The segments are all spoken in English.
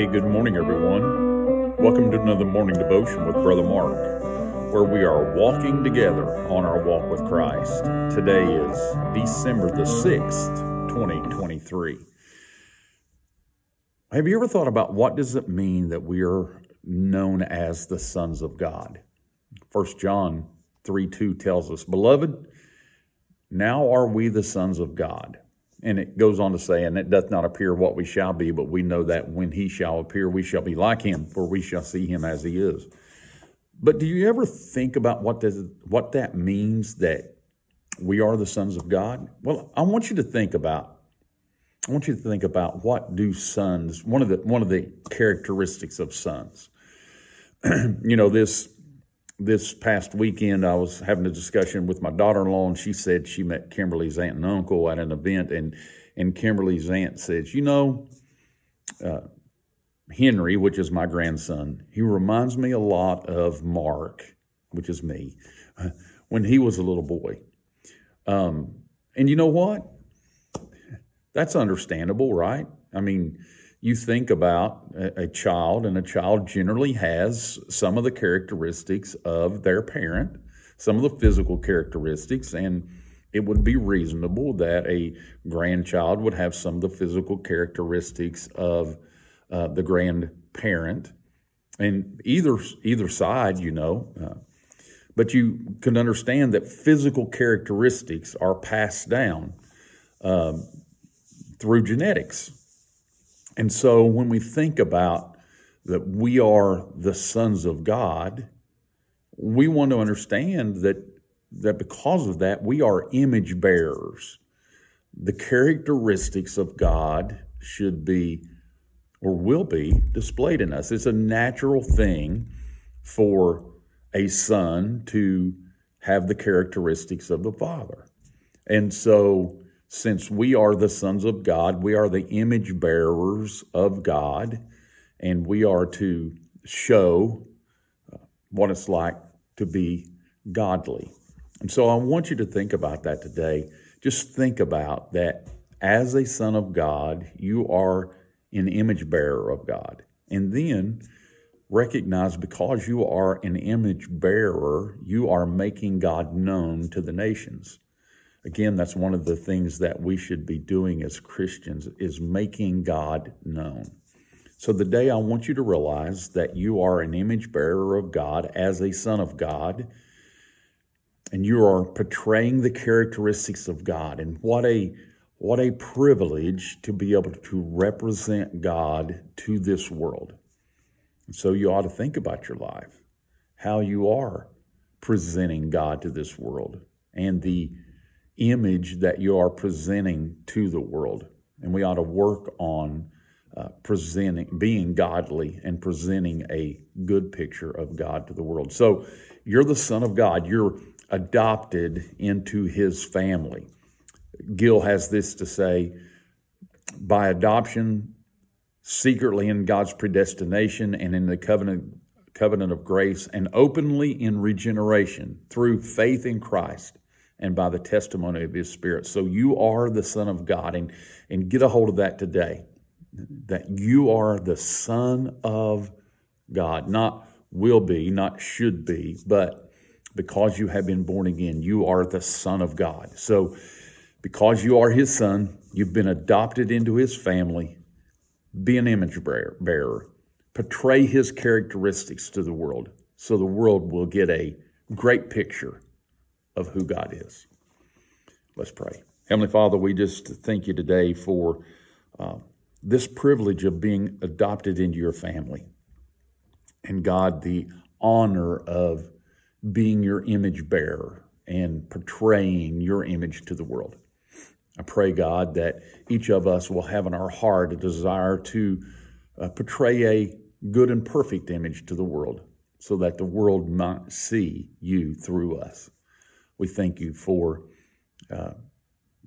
Hey, good morning, everyone. Welcome to another morning devotion with Brother Mark, where we are walking together on our walk with Christ. Today is December the 6th, 2023. Have you ever thought about what does it mean that we are known as the sons of God? 1 John 3:2 tells us, "Beloved, now are we the sons of God." And it goes on to say, "And it doth not appear what we shall be, but we know that when he shall appear, we shall be like him, for we shall see him as he is." But do you ever think about what that means, that we are the sons of God? Well, I want you to think about what do sons, one of the characteristics of sons. You know, this past weekend, I was having a discussion with my daughter-in-law, and she said she met Kimberly's aunt and uncle at an event, and Kimberly's aunt says, Henry, which is my grandson, he reminds me a lot of Mark, which is me, when he was a little boy. And you know what? That's understandable, right? I mean, you think about a child, and a child generally has some of the characteristics of their parent, some of the physical characteristics, and it would be reasonable that a grandchild would have some of the physical characteristics of the grandparent, and either side, but you can understand that physical characteristics are passed down through genetics. And so when we think about that we are the sons of God, we want to understand that because of that, we are image bearers. The characteristics of God should be or will be displayed in us. It's a natural thing for a son to have the characteristics of the Father. And so since we are the sons of God, we are the image bearers of God, and we are to show what it's like to be godly. And so I want you to think about that today. Just think about that as a son of God, you are an image bearer of God. And then recognize, because you are an image bearer, you are making God known to the nations. Again, that's one of the things that we should be doing as Christians, is making God known. So today I want you to realize that you are an image bearer of God as a son of God, and you are portraying the characteristics of God. And what a privilege to be able to represent God to this world. And so you ought to think about your life, how you are presenting God to this world, and the image that you are presenting to the world. And we ought to work on presenting, being godly, and presenting a good picture of God to the world. So you're the son of God. You're adopted into his family. Gill has this to say, by adoption, secretly in God's predestination and in the covenant of grace, and openly in regeneration through faith in Christ, and by the testimony of his Spirit. So you are the son of God, and get a hold of that today, that you are the son of God, not will be, not should be, but because you have been born again, you are the son of God. So because you are his son, you've been adopted into his family. Be an image bearer. Portray his characteristics to the world, so the world will get a great picture of who God is. Let's pray. Heavenly Father, we just thank you today for this privilege of being adopted into your family. And God, the honor of being your image bearer and portraying your image to the world. I pray, God, that each of us will have in our heart a desire to portray a good and perfect image to the world, so that the world might see you through us. We thank you for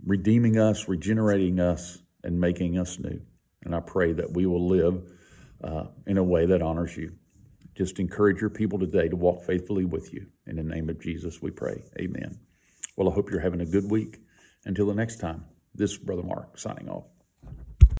redeeming us, regenerating us, and making us new. And I pray that we will live in a way that honors you. Just encourage your people today to walk faithfully with you. In the name of Jesus, we pray. Amen. Well, I hope you're having a good week. Until the next time, this is Brother Mark signing off.